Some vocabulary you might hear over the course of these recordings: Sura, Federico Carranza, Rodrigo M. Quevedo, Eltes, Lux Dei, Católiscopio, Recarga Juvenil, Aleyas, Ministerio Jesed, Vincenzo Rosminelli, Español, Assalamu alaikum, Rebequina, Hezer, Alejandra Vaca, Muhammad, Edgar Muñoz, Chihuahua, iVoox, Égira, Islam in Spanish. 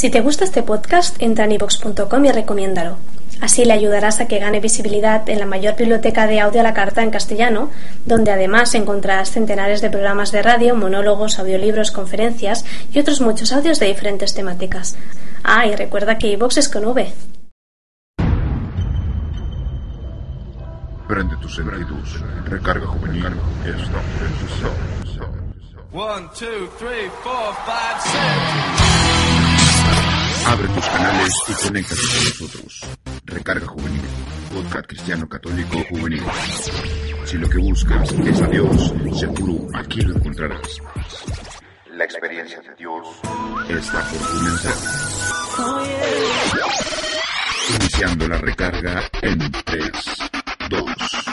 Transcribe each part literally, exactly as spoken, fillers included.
Si te gusta este podcast, entra en iVoox punto com y recomiéndalo. Así le ayudarás a que gane visibilidad en la mayor biblioteca de audio a la carta en castellano, donde además encontrarás centenares de programas de radio, monólogos, audiolibros, conferencias y otros muchos audios de diferentes temáticas. Ah, y recuerda que iVoox es con V. Prende tus sentidos. Recarga juvenil. uno, dos, tres, cuatro, cinco, seis. Abre tus canales y conéctate con nosotros. Recarga Juvenil, podcast cristiano católico juvenil. Si lo que buscas es a Dios, seguro aquí lo encontrarás. La experiencia de Dios está por comenzar. Oh, yeah. Iniciando la recarga en tres, dos,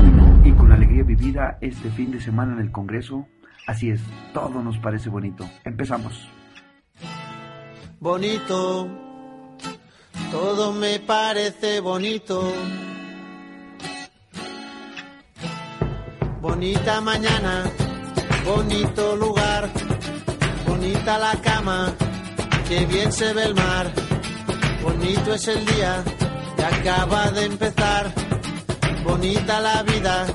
uno. Y con alegría vivida este fin de semana en el Congreso, así es, todo nos parece bonito. Empezamos. Bonito. Todo me parece bonito. Bonita mañana, bonito lugar, bonita la cama, que bien se ve el mar. Bonito es el día que acaba de empezar. Bonita la vida.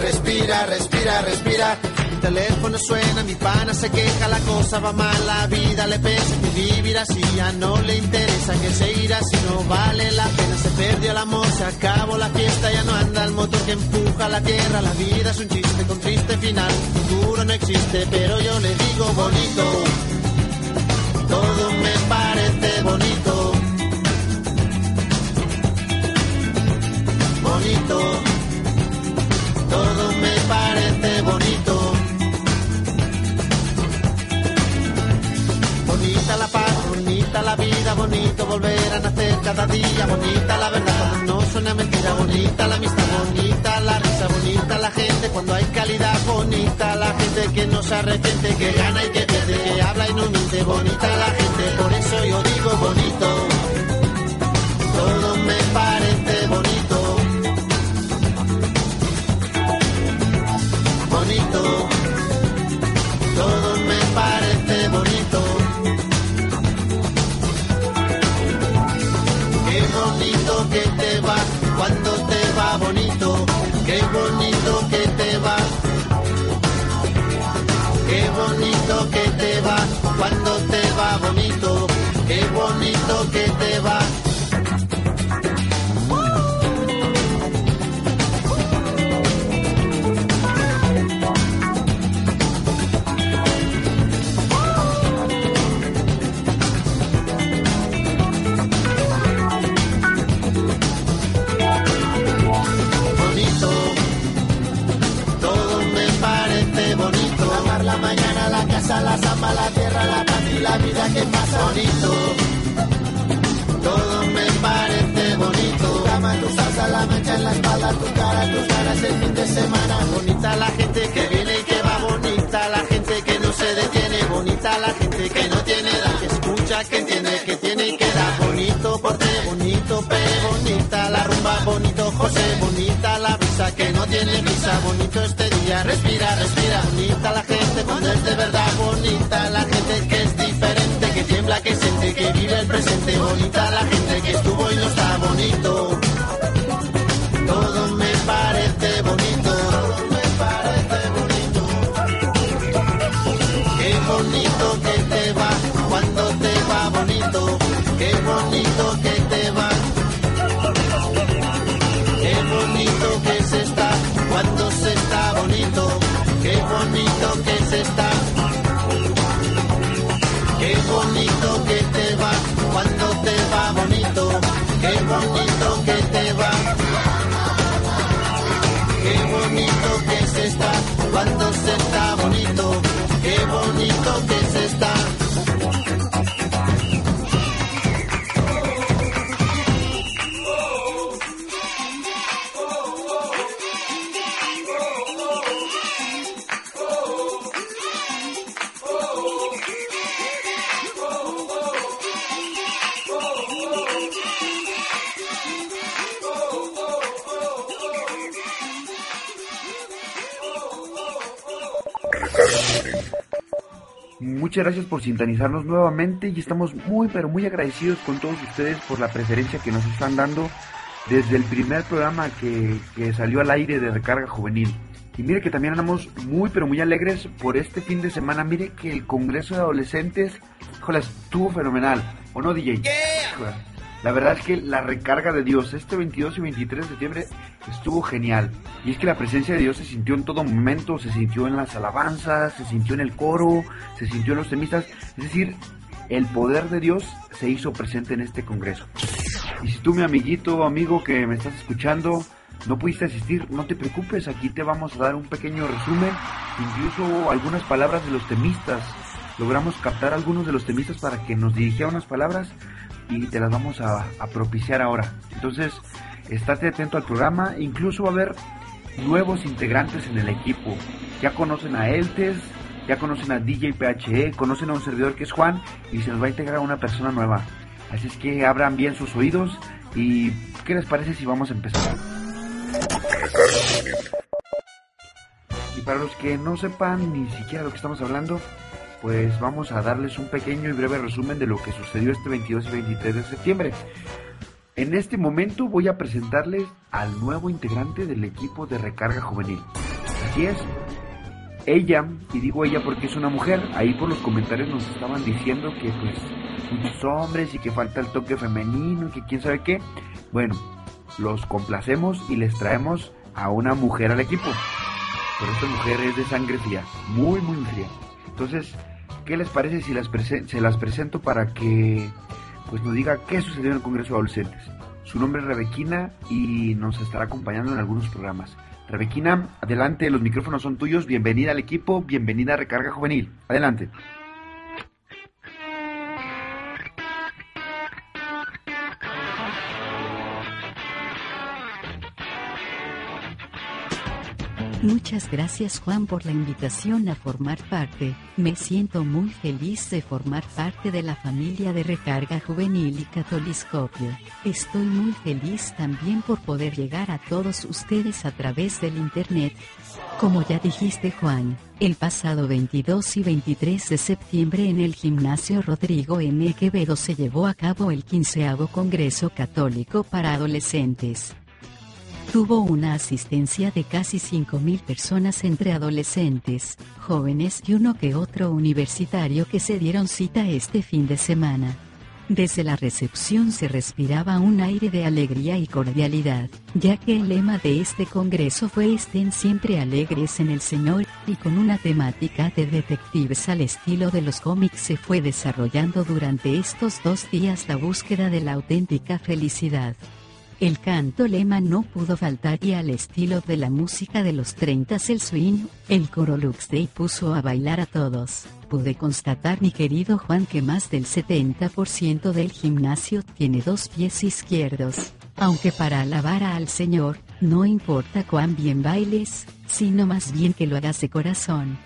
Respira, respira, respira. Mi teléfono suena, mi pana se queja, la cosa va mal, la vida le pesa, que vivir así ya no le interesa, que se irá si no vale la pena, se perdió el amor, se acabó la fiesta, ya no anda el motor que empuja a la tierra, la vida es un chiste con triste final, el futuro no existe, pero yo le digo bonito, todo me parece bonito, bonito, todo me parece bonito. Bonita la paz, bonita la vida, bonito volver a nacer cada día, bonita la verdad, cuando no suena mentira, bonita la amistad, bonita la risa, bonita la gente, cuando hay calidad, bonita la gente que no se arrepiente, que gana y que pierde, que habla y no miente, bonita la gente, por eso yo digo bonito, todo me parece bonito, bonito, todo me parece bonito. Bonito que te va, cuando te va bonito, qué bonito que te va, qué bonito que te va, cuando te va bonito, qué bonito que te va. La samba, la tierra, la paz y la vida que pasa bonito. Todo me parece bonito. Tu cama, tu salsa, la mancha en la espalda, tu cara, tus caras el fin de semana. Bonita la gente que viene y que va, bonita la gente que no se detiene, bonita la gente que no tiene edad, que escucha, que entiende, que tiene y que da. Bonito porte, bonito pe, bonita la rumba, bonito José, bonita la brisa que no tiene brisa, bonito este día, respira, respira, bonita la gente. Cuando es de verdad bonita la gente que es diferente, que tiembla, que siente, que vive el presente, bonita la gente que estuvo y no está bonito, todo me parece bonito, todo me parece bonito, qué bonito que te va, cuando te va bonito, qué bonito que te va, qué bonito que se está, cuando se está bonito. Qué bonito que se está, qué bonito que te va, cuando te va bonito, qué bonito que te va, qué bonito que se está, cuando se está bonito, qué bonito que se está. Muchas gracias por sintonizarnos nuevamente y estamos muy pero muy agradecidos con todos ustedes por la preferencia que nos están dando desde el primer programa que, que salió al aire de Recarga Juvenil. Y mire que también andamos muy pero muy alegres por este fin de semana. Mire que el Congreso de Adolescentes, híjole, estuvo fenomenal, ¿o no, D J? Yeah. La verdad es que la recarga de Dios este veintidós y veintitrés de septiembre estuvo genial. Y es que la presencia de Dios se sintió en todo momento, se sintió en las alabanzas, se sintió en el coro, se sintió en los temistas. Es decir, el poder de Dios se hizo presente en este congreso. Y si tú, mi amiguito o amigo que me estás escuchando, no pudiste asistir, no te preocupes, aquí te vamos a dar un pequeño resumen, incluso algunas palabras de los temistas. Logramos captar a algunos de los temistas para que nos dirigieran unas palabras y te las vamos a, a propiciar ahora. Entonces, estate atento al programa. Incluso va a haber nuevos integrantes en el equipo. Ya conocen a Eltes, ya conocen a D J P H E, conocen a un servidor que es Juan, y se nos va a integrar una persona nueva. Así es que abran bien sus oídos. Y ¿qué les parece si vamos a empezar? Y para los que no sepan ni siquiera lo que estamos hablando, pues vamos a darles un pequeño y breve resumen de lo que sucedió este veintidós y veintitrés de septiembre. En este momento voy a presentarles al nuevo integrante del equipo de Recarga Juvenil. Así es, ella, y digo ella porque es una mujer. Ahí por los comentarios nos estaban diciendo que pues muchos hombres y que falta el toque femenino y que quién sabe qué. Bueno, los complacemos y les traemos a una mujer al equipo. Pero esta mujer es de sangre fría, muy muy fría. Entonces, ¿qué les parece si las se las presento para que pues nos diga qué sucedió en el Congreso de Adolescentes? Su nombre es Rebequina y nos estará acompañando en algunos programas. Rebequina, adelante, los micrófonos son tuyos. Bienvenida al equipo, bienvenida a Recarga Juvenil. Adelante. Muchas gracias, Juan, por la invitación a formar parte. Me siento muy feliz de formar parte de la familia de Recarga Juvenil y Católiscopio. Estoy muy feliz también por poder llegar a todos ustedes a través del internet. Como ya dijiste, Juan, el pasado veintidós y veintitrés de septiembre en el gimnasio Rodrigo M. Quevedo se llevó a cabo el quinceavo Congreso Católico para Adolescentes. Tuvo una asistencia de casi cinco mil personas entre adolescentes, jóvenes y uno que otro universitario que se dieron cita este fin de semana. Desde la recepción se respiraba un aire de alegría y cordialidad, ya que el lema de este congreso fue «Estén siempre alegres en el Señor», y con una temática de detectives al estilo de los cómics se fue desarrollando durante estos dos días la búsqueda de la auténtica felicidad. El canto lema no pudo faltar y al estilo de la música de los treintas, el swing, el coro Lux Dei puso a bailar a todos. Pude constatar, mi querido Juan, que más del setenta por ciento del gimnasio tiene dos pies izquierdos. Aunque para alabar al Señor, no importa cuán bien bailes, sino más bien que lo hagas de corazón.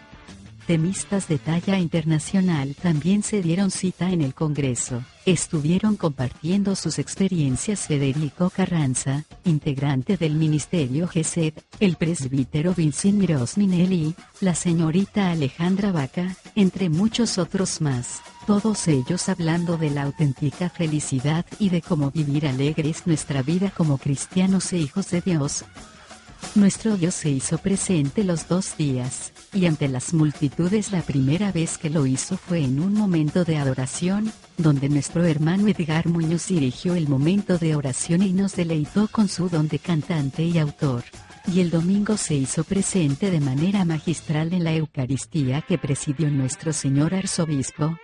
Temistas de talla internacional también se dieron cita en el Congreso. Estuvieron compartiendo sus experiencias Federico Carranza, integrante del Ministerio Jesed, el presbítero Vincenzo Rosminelli, la señorita Alejandra Vaca, entre muchos otros más, todos ellos hablando de la auténtica felicidad y de cómo vivir alegres nuestra vida como cristianos e hijos de Dios. Nuestro Dios se hizo presente los dos días, y ante las multitudes la primera vez que lo hizo fue en un momento de adoración, donde nuestro hermano Edgar Muñoz dirigió el momento de oración y nos deleitó con su don de cantante y autor. Y el domingo se hizo presente de manera magistral en la Eucaristía que presidió nuestro señor arzobispo.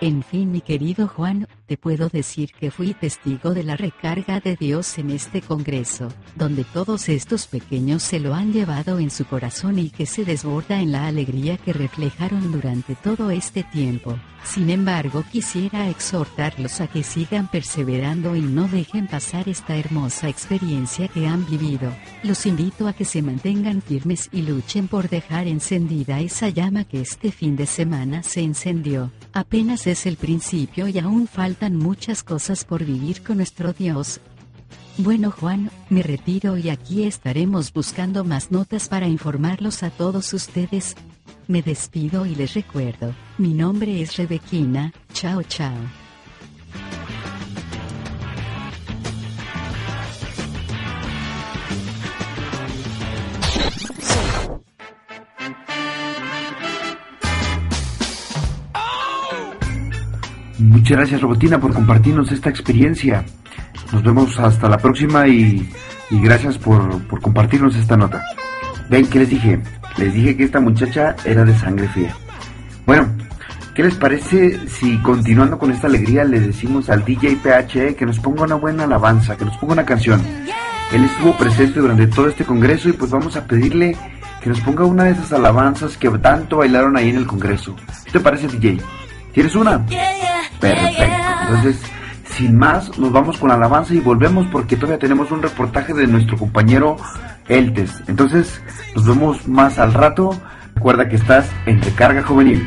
En fin, mi querido Juan, te puedo decir que fui testigo de la recarga de Dios en este congreso, donde todos estos pequeños se lo han llevado en su corazón y que se desborda en la alegría que reflejaron durante todo este tiempo. Sin embargo, quisiera exhortarlos a que sigan perseverando y no dejen pasar esta hermosa experiencia que han vivido. Los invito a que se mantengan firmes y luchen por dejar encendida esa llama que este fin de semana se encendió. Apenas es el principio y aún faltan muchas cosas por vivir con nuestro Dios. Bueno, Juan, me retiro y aquí estaremos buscando más notas para informarlos a todos ustedes. Me despido y les recuerdo, mi nombre es Rebequina, chao chao. Muchas gracias, Robotina, por compartirnos esta experiencia. Nos vemos hasta la próxima y, y gracias por, por compartirnos esta nota. Ven, ¿qué les dije? Les dije que esta muchacha era de sangre fría. Bueno, ¿qué les parece si continuando con esta alegría le decimos al D J P H E que nos ponga una buena alabanza, que nos ponga una canción? Él estuvo presente durante todo este congreso y pues vamos a pedirle que nos ponga una de esas alabanzas que tanto bailaron ahí en el congreso. ¿Qué te parece, D J? ¿Tienes una? Perfecto, entonces sin más nos vamos con la alabanza y volvemos porque todavía tenemos un reportaje de nuestro compañero Eltes. Entonces nos vemos más al rato. Recuerda que estás en Recarga Juvenil.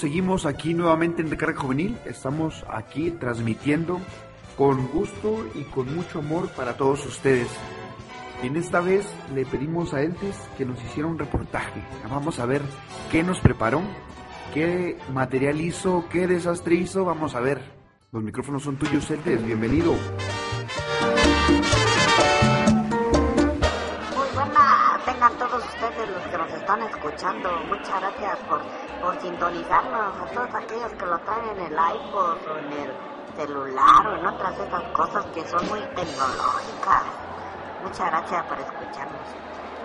Seguimos aquí nuevamente en Recarga Juvenil, estamos aquí transmitiendo con gusto y con mucho amor para todos ustedes. En esta vez le pedimos a Eltes que nos hiciera un reportaje. Vamos a ver qué nos preparó, qué material hizo, qué desastre hizo, vamos a ver. Los micrófonos son tuyos, Eltes, bienvenido. Hoy vamos están escuchando. Muchas gracias por, por sintonizarnos. A todos aquellos que lo traen en el iPod o en el celular o en otras de esas cosas que son muy tecnológicas. Muchas gracias por escucharnos.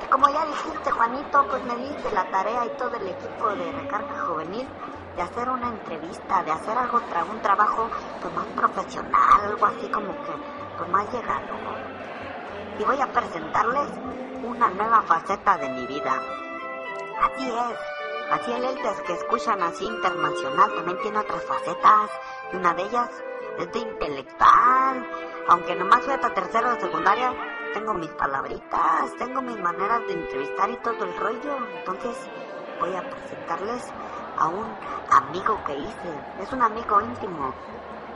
Y como ya dijiste, Juanito, pues me diste la tarea y todo el equipo de Recarga Juvenil de hacer una entrevista, de hacer algo, tra- un trabajo pues, más profesional, algo así como que pues, más llegado, ¿no? Y voy a presentarles una nueva faceta de mi vida. Así es, así el Eltes que escuchan así internacional también tiene otras facetas, y una de ellas es de intelectual. Aunque nomás fui hasta tercero de secundaria, tengo mis palabritas, tengo mis maneras de entrevistar y todo el rollo. Entonces voy a presentarles a un amigo que hice, es un amigo íntimo.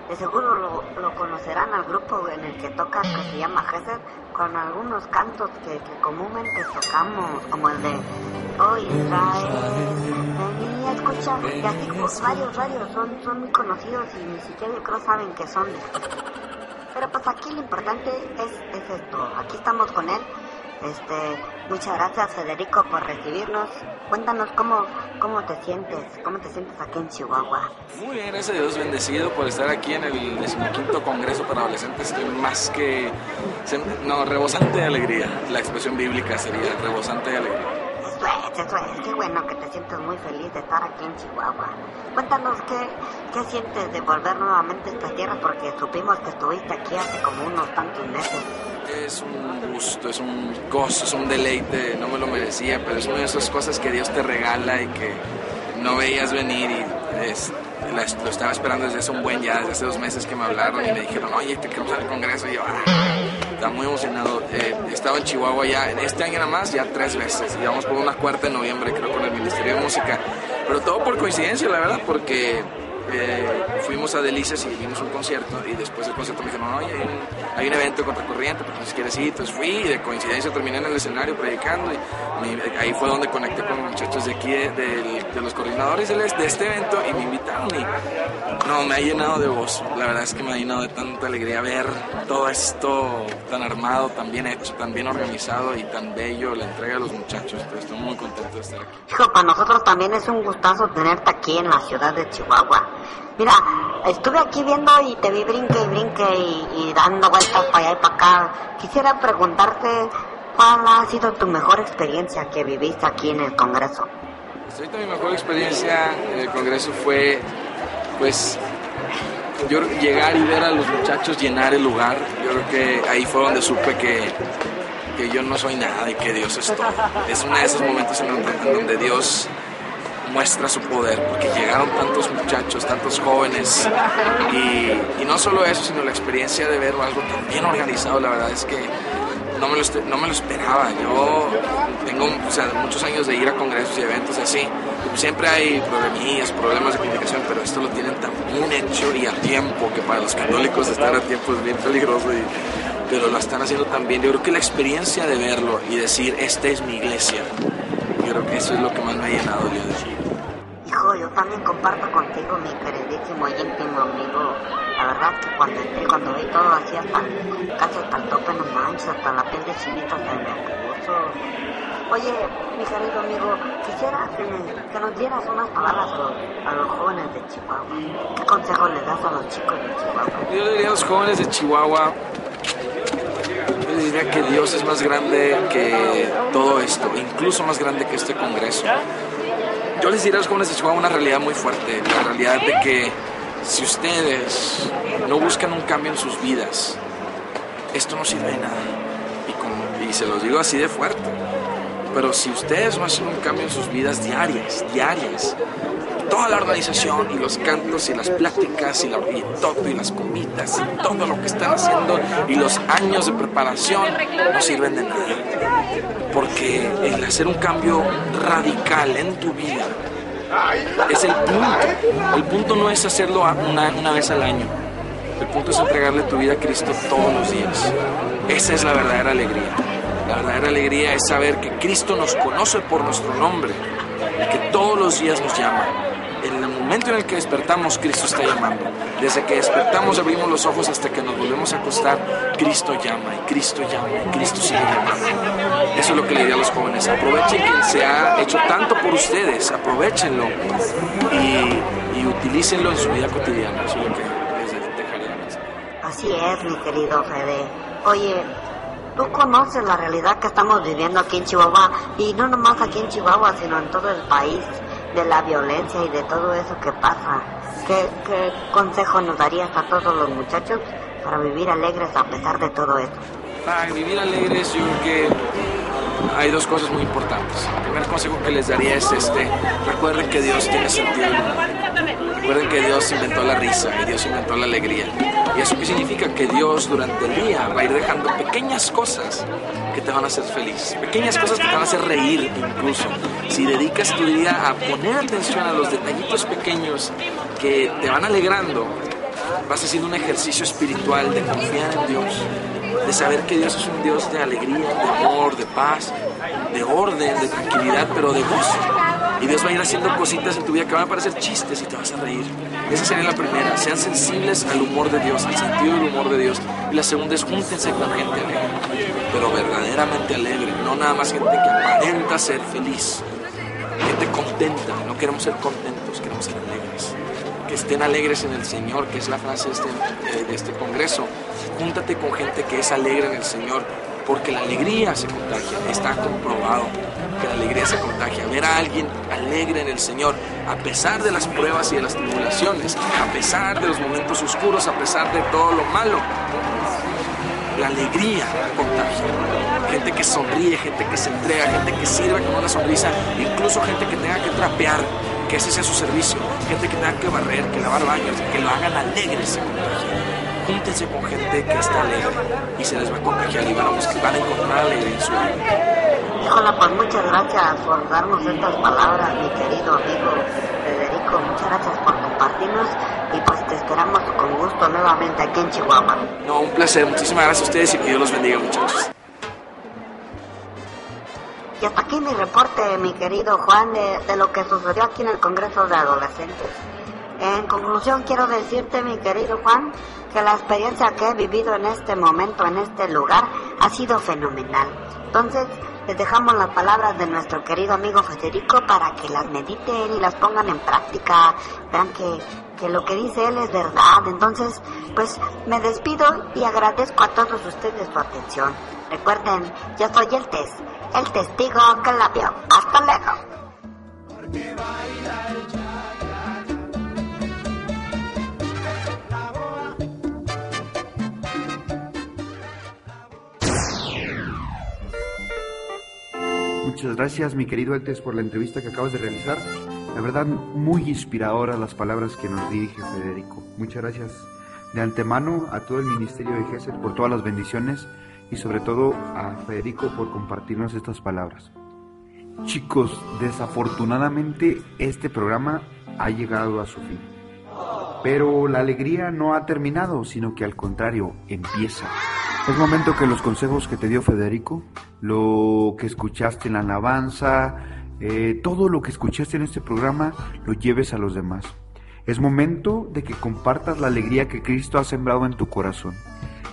De seguro lo, lo conocerán al grupo en el que toca, que se llama Hezer, con algunos cantos que, que comúnmente tocamos, como el de Oh Israel, vení a escuchar, y así pues, varios, varios, son, son muy conocidos y ni siquiera yo creo saben que son. Pero pues aquí lo importante es, es esto, aquí estamos con él. Este, muchas gracias Federico por recibirnos. Cuéntanos cómo, cómo te sientes, cómo te sientes aquí en Chihuahua. Muy bien, gracias a Dios, bendecido por estar aquí en el decimoquinto Congreso para Adolescentes. Estoy más que, no, rebosante de alegría. La expresión bíblica sería rebosante de alegría. Eso es, eso es, qué bueno que te sientes muy feliz de estar aquí en Chihuahua. Cuéntanos qué, qué sientes de volver nuevamente a esta tierra, porque supimos que estuviste aquí hace como unos tantos meses. Es un gusto, es un gozo, es un deleite, no me lo merecía, pero es una de esas cosas que Dios te regala y que no veías venir, y es, lo estaba esperando desde hace un buen ya, desde hace dos meses que me hablaron y me dijeron, oye, te queremos al Congreso, y yo, ah, estaba muy emocionado. Eh, he estado en Chihuahua ya, este año nada más, ya tres veces, y vamos por una cuarta en noviembre, creo, con el Ministerio de Música, pero todo por coincidencia, la verdad, porque... Eh, fuimos a Delicias y vimos un concierto, y después del concierto me dijeron, oye, hay un, hay un evento contracorriente, porque si quieres ir. Entonces fui, y de coincidencia terminé en el escenario predicando, y me, ahí fue donde conecté con los muchachos de aquí, de, de, de los coordinadores de, de este evento, y me invitaron, y no, me ha llenado de voz, la verdad es que me ha llenado de tanta alegría ver todo esto tan armado, tan bien hecho, tan bien organizado, y tan bello, la entrega de los muchachos. Entonces estoy muy contento de estar aquí. Hijo, para nosotros también es un gustazo tenerte aquí en la ciudad de Chihuahua. Mira, estuve aquí viendo y te vi brinque y brinque y, y dando vueltas para allá y para acá. Quisiera preguntarte, ¿cuál ha sido tu mejor experiencia que viviste aquí en el Congreso? Ahorita mi mejor experiencia en el Congreso fue, pues, yo llegar y ver a los muchachos llenar el lugar. Yo creo que ahí fue donde supe que... que yo no soy nada y que Dios es todo. Es uno de esos momentos en donde Dios muestra su poder, porque llegaron tantos muchachos, tantos jóvenes, y, y no solo eso, sino la experiencia de ver algo tan bien organizado. La verdad es que no me lo, no me lo esperaba. Yo tengo o sea, muchos años de ir a congresos y eventos así, siempre hay problemillas, problemas de comunicación, pero esto lo tienen tan bien hecho y a tiempo, que para los católicos estar a tiempo es bien peligroso, y pero lo están haciendo tan bien. Yo creo que la experiencia de verlo y decir, esta es mi iglesia, yo creo que eso es lo que más me ha llenado el día de hoy. Hijo, yo también comparto contigo, mi queridísimo y íntimo amigo. La verdad que cuando entré, cuando vi todo así, hasta casi hasta el tope, no manches, hasta la piel de chinita se me puso. Oye, mi querido amigo, quisiera eh, que nos dieras unas palabras a los, a los jóvenes de Chihuahua. ¿Qué consejo les das a los chicos de Chihuahua? Yo le diría a los jóvenes de Chihuahua, yo les diría que Dios es más grande que todo esto, incluso más grande que este Congreso. Yo les diría a los jóvenes de Chihuahua una realidad muy fuerte, la realidad de que si ustedes no buscan un cambio en sus vidas, esto no sirve de nada. Y, como, y se los digo así de fuerte, pero si ustedes no hacen un cambio en sus vidas diarias, diarias, toda la organización y los cantos y las pláticas y, la, y todo y las comitas y todo lo que están haciendo y los años de preparación no sirven de nada, porque el hacer un cambio radical en tu vida es el punto. El punto no es hacerlo una, una vez al año, el punto es entregarle tu vida a Cristo todos los días. Esa es la verdadera alegría. La verdadera alegría es saber que Cristo nos conoce por nuestro nombre y que todos los días nos llama. en el momento en el que despertamos, Cristo está llamando. Desde que despertamos, abrimos los ojos hasta que nos volvemos a acostar, Cristo llama, y Cristo llama, y Cristo sigue llamando. Eso es lo que le diría a los jóvenes: aprovechen que se ha hecho tanto por ustedes, aprovechenlo y, y utilícenlo en su vida cotidiana. Eso es lo que les dejaría a los... Así es, mi querido Fede. Oye, tú conoces la realidad que estamos viviendo aquí en Chihuahua, y no nomás aquí en Chihuahua, sino en todo el país, de la violencia y de todo eso que pasa. ¿Qué, qué consejo nos darías a todos los muchachos para vivir alegres a pesar de todo esto? Para vivir alegres, yo creo que hay dos cosas muy importantes. El primer consejo que les daría es este: recuerden que Dios tiene sentido. Recuerden que Dios inventó la risa y Dios inventó la alegría. ¿Y eso qué significa? Que Dios durante el día va a ir dejando pequeñas cosas que te van a hacer feliz, pequeñas cosas que te van a hacer reír incluso. Si dedicas tu día a poner atención a los detallitos pequeños que te van alegrando, vas haciendo un ejercicio espiritual de confiar en Dios, de saber que Dios es un Dios de alegría, de amor, de paz, de orden, de tranquilidad, pero de gozo. Y Dios va a ir haciendo cositas en tu vida que van a parecer chistes y te vas a reír. Esa sería la primera: sean sensibles al humor de Dios, al sentido del humor de Dios. Y la segunda es: júntense con gente alegre, pero verdaderamente alegre, no nada más gente que aparenta ser feliz, gente contenta. No queremos ser contentos, queremos ser alegres. Que estén alegres en el Señor, que es la frase de este, de este congreso. Júntate con gente que es alegre en el Señor, porque la alegría se contagia. Está comprobado que la alegría se contagia. Ver a alguien alegre en el Señor, a pesar de las pruebas y de las tribulaciones, a pesar de los momentos oscuros, a pesar de todo lo malo, la alegría contagia. Gente que sonríe, gente que se entrega, gente que sirva con una sonrisa, incluso gente que tenga que trapear, que ese sea su servicio, gente que tenga que barrer, que lavar baños, que lo hagan alegres, se contagia. Júntense con gente que está alegre y se les va a contagiar y van a buscar, van a encontrar alegría en su vida. Híjole, pues muchas gracias por darnos estas palabras, mi querido amigo Federico. Muchas gracias por compartirnos y pues te esperamos con gusto nuevamente aquí en Chihuahua. No, un placer. Muchísimas gracias a ustedes y que Dios los bendiga, muchachos. Y hasta aquí mi reporte, mi querido Juan, de, de lo que sucedió aquí en el Congreso de Adolescentes. En conclusión, quiero decirte, mi querido Juan, que la experiencia que he vivido en este momento, en este lugar, ha sido fenomenal. Entonces, les dejamos las palabras de nuestro querido amigo Federico para que las mediten y las pongan en práctica. Verán que, que lo que dice él es verdad. Entonces, pues, me despido y agradezco a todos ustedes su atención. Recuerden, yo soy el Tes, el testigo que la vio. ¡Hasta luego! Muchas gracias, mi querido Hectes, por la entrevista que acabas de realizar. La verdad, muy inspiradoras las palabras que nos dirige Federico. Muchas gracias de antemano a todo el Ministerio de Jesed por todas las bendiciones y sobre todo a Federico por compartirnos estas palabras. Chicos, desafortunadamente este programa ha llegado a su fin. Pero la alegría no ha terminado, sino que al contrario, empieza. Es momento que los consejos que te dio Federico, lo que escuchaste en la alabanza, eh, todo lo que escuchaste en este programa, lo lleves a los demás. Es momento de que compartas la alegría que Cristo ha sembrado en tu corazón.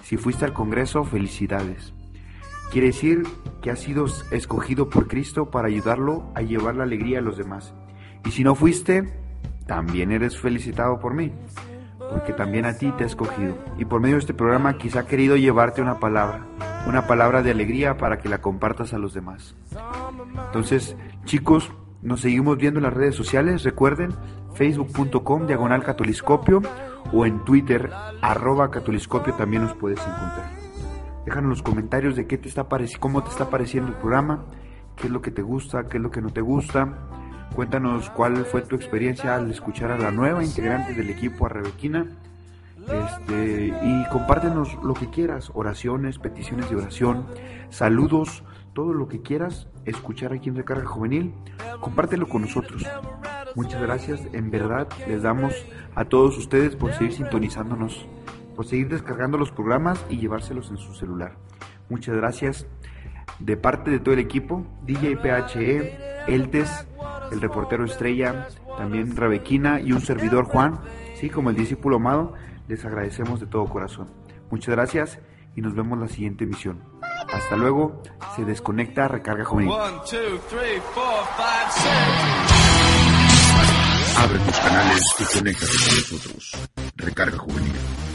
Si fuiste al Congreso, felicidades. Quiere decir que has sido escogido por Cristo para ayudarlo a llevar la alegría a los demás. Y si no fuiste, también eres felicitado por mí, porque también a ti te he escogido. Y por medio de este programa quizá ha querido llevarte una palabra, una palabra de alegría para que la compartas a los demás. Entonces, chicos, nos seguimos viendo en las redes sociales. Recuerden, facebook.com diagonal Católiscopio o en Twitter, arroba Católiscopio, también nos puedes encontrar. Déjanos los comentarios de qué te está pareciendo, cómo te está pareciendo el programa, qué es lo que te gusta, qué es lo que no te gusta. Cuéntanos cuál fue tu experiencia al escuchar a la nueva integrante del equipo, a Rebequina, este, y compártenos lo que quieras, oraciones, peticiones de oración, saludos, todo lo que quieras escuchar aquí en Recarga Juvenil, compártelo con nosotros. Muchas gracias, en verdad les damos a todos ustedes por seguir sintonizándonos, por seguir descargando los programas y llevárselos en su celular. Muchas gracias de parte de todo el equipo, D J P H E, Eltes, el reportero estrella, también Rebequina y un servidor Juan, sí, como el discípulo amado, les agradecemos de todo corazón. Muchas gracias y nos vemos en la siguiente emisión. Hasta luego, se desconecta Recarga Juvenil. Abre tus canales y conéctate con nosotros. Recarga Juvenil,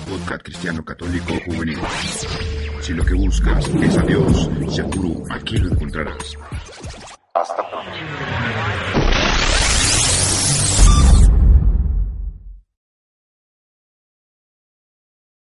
podcast cristiano católico juvenil. Si lo que buscas es a Dios, seguro aquí lo encontrarás. Hasta pronto.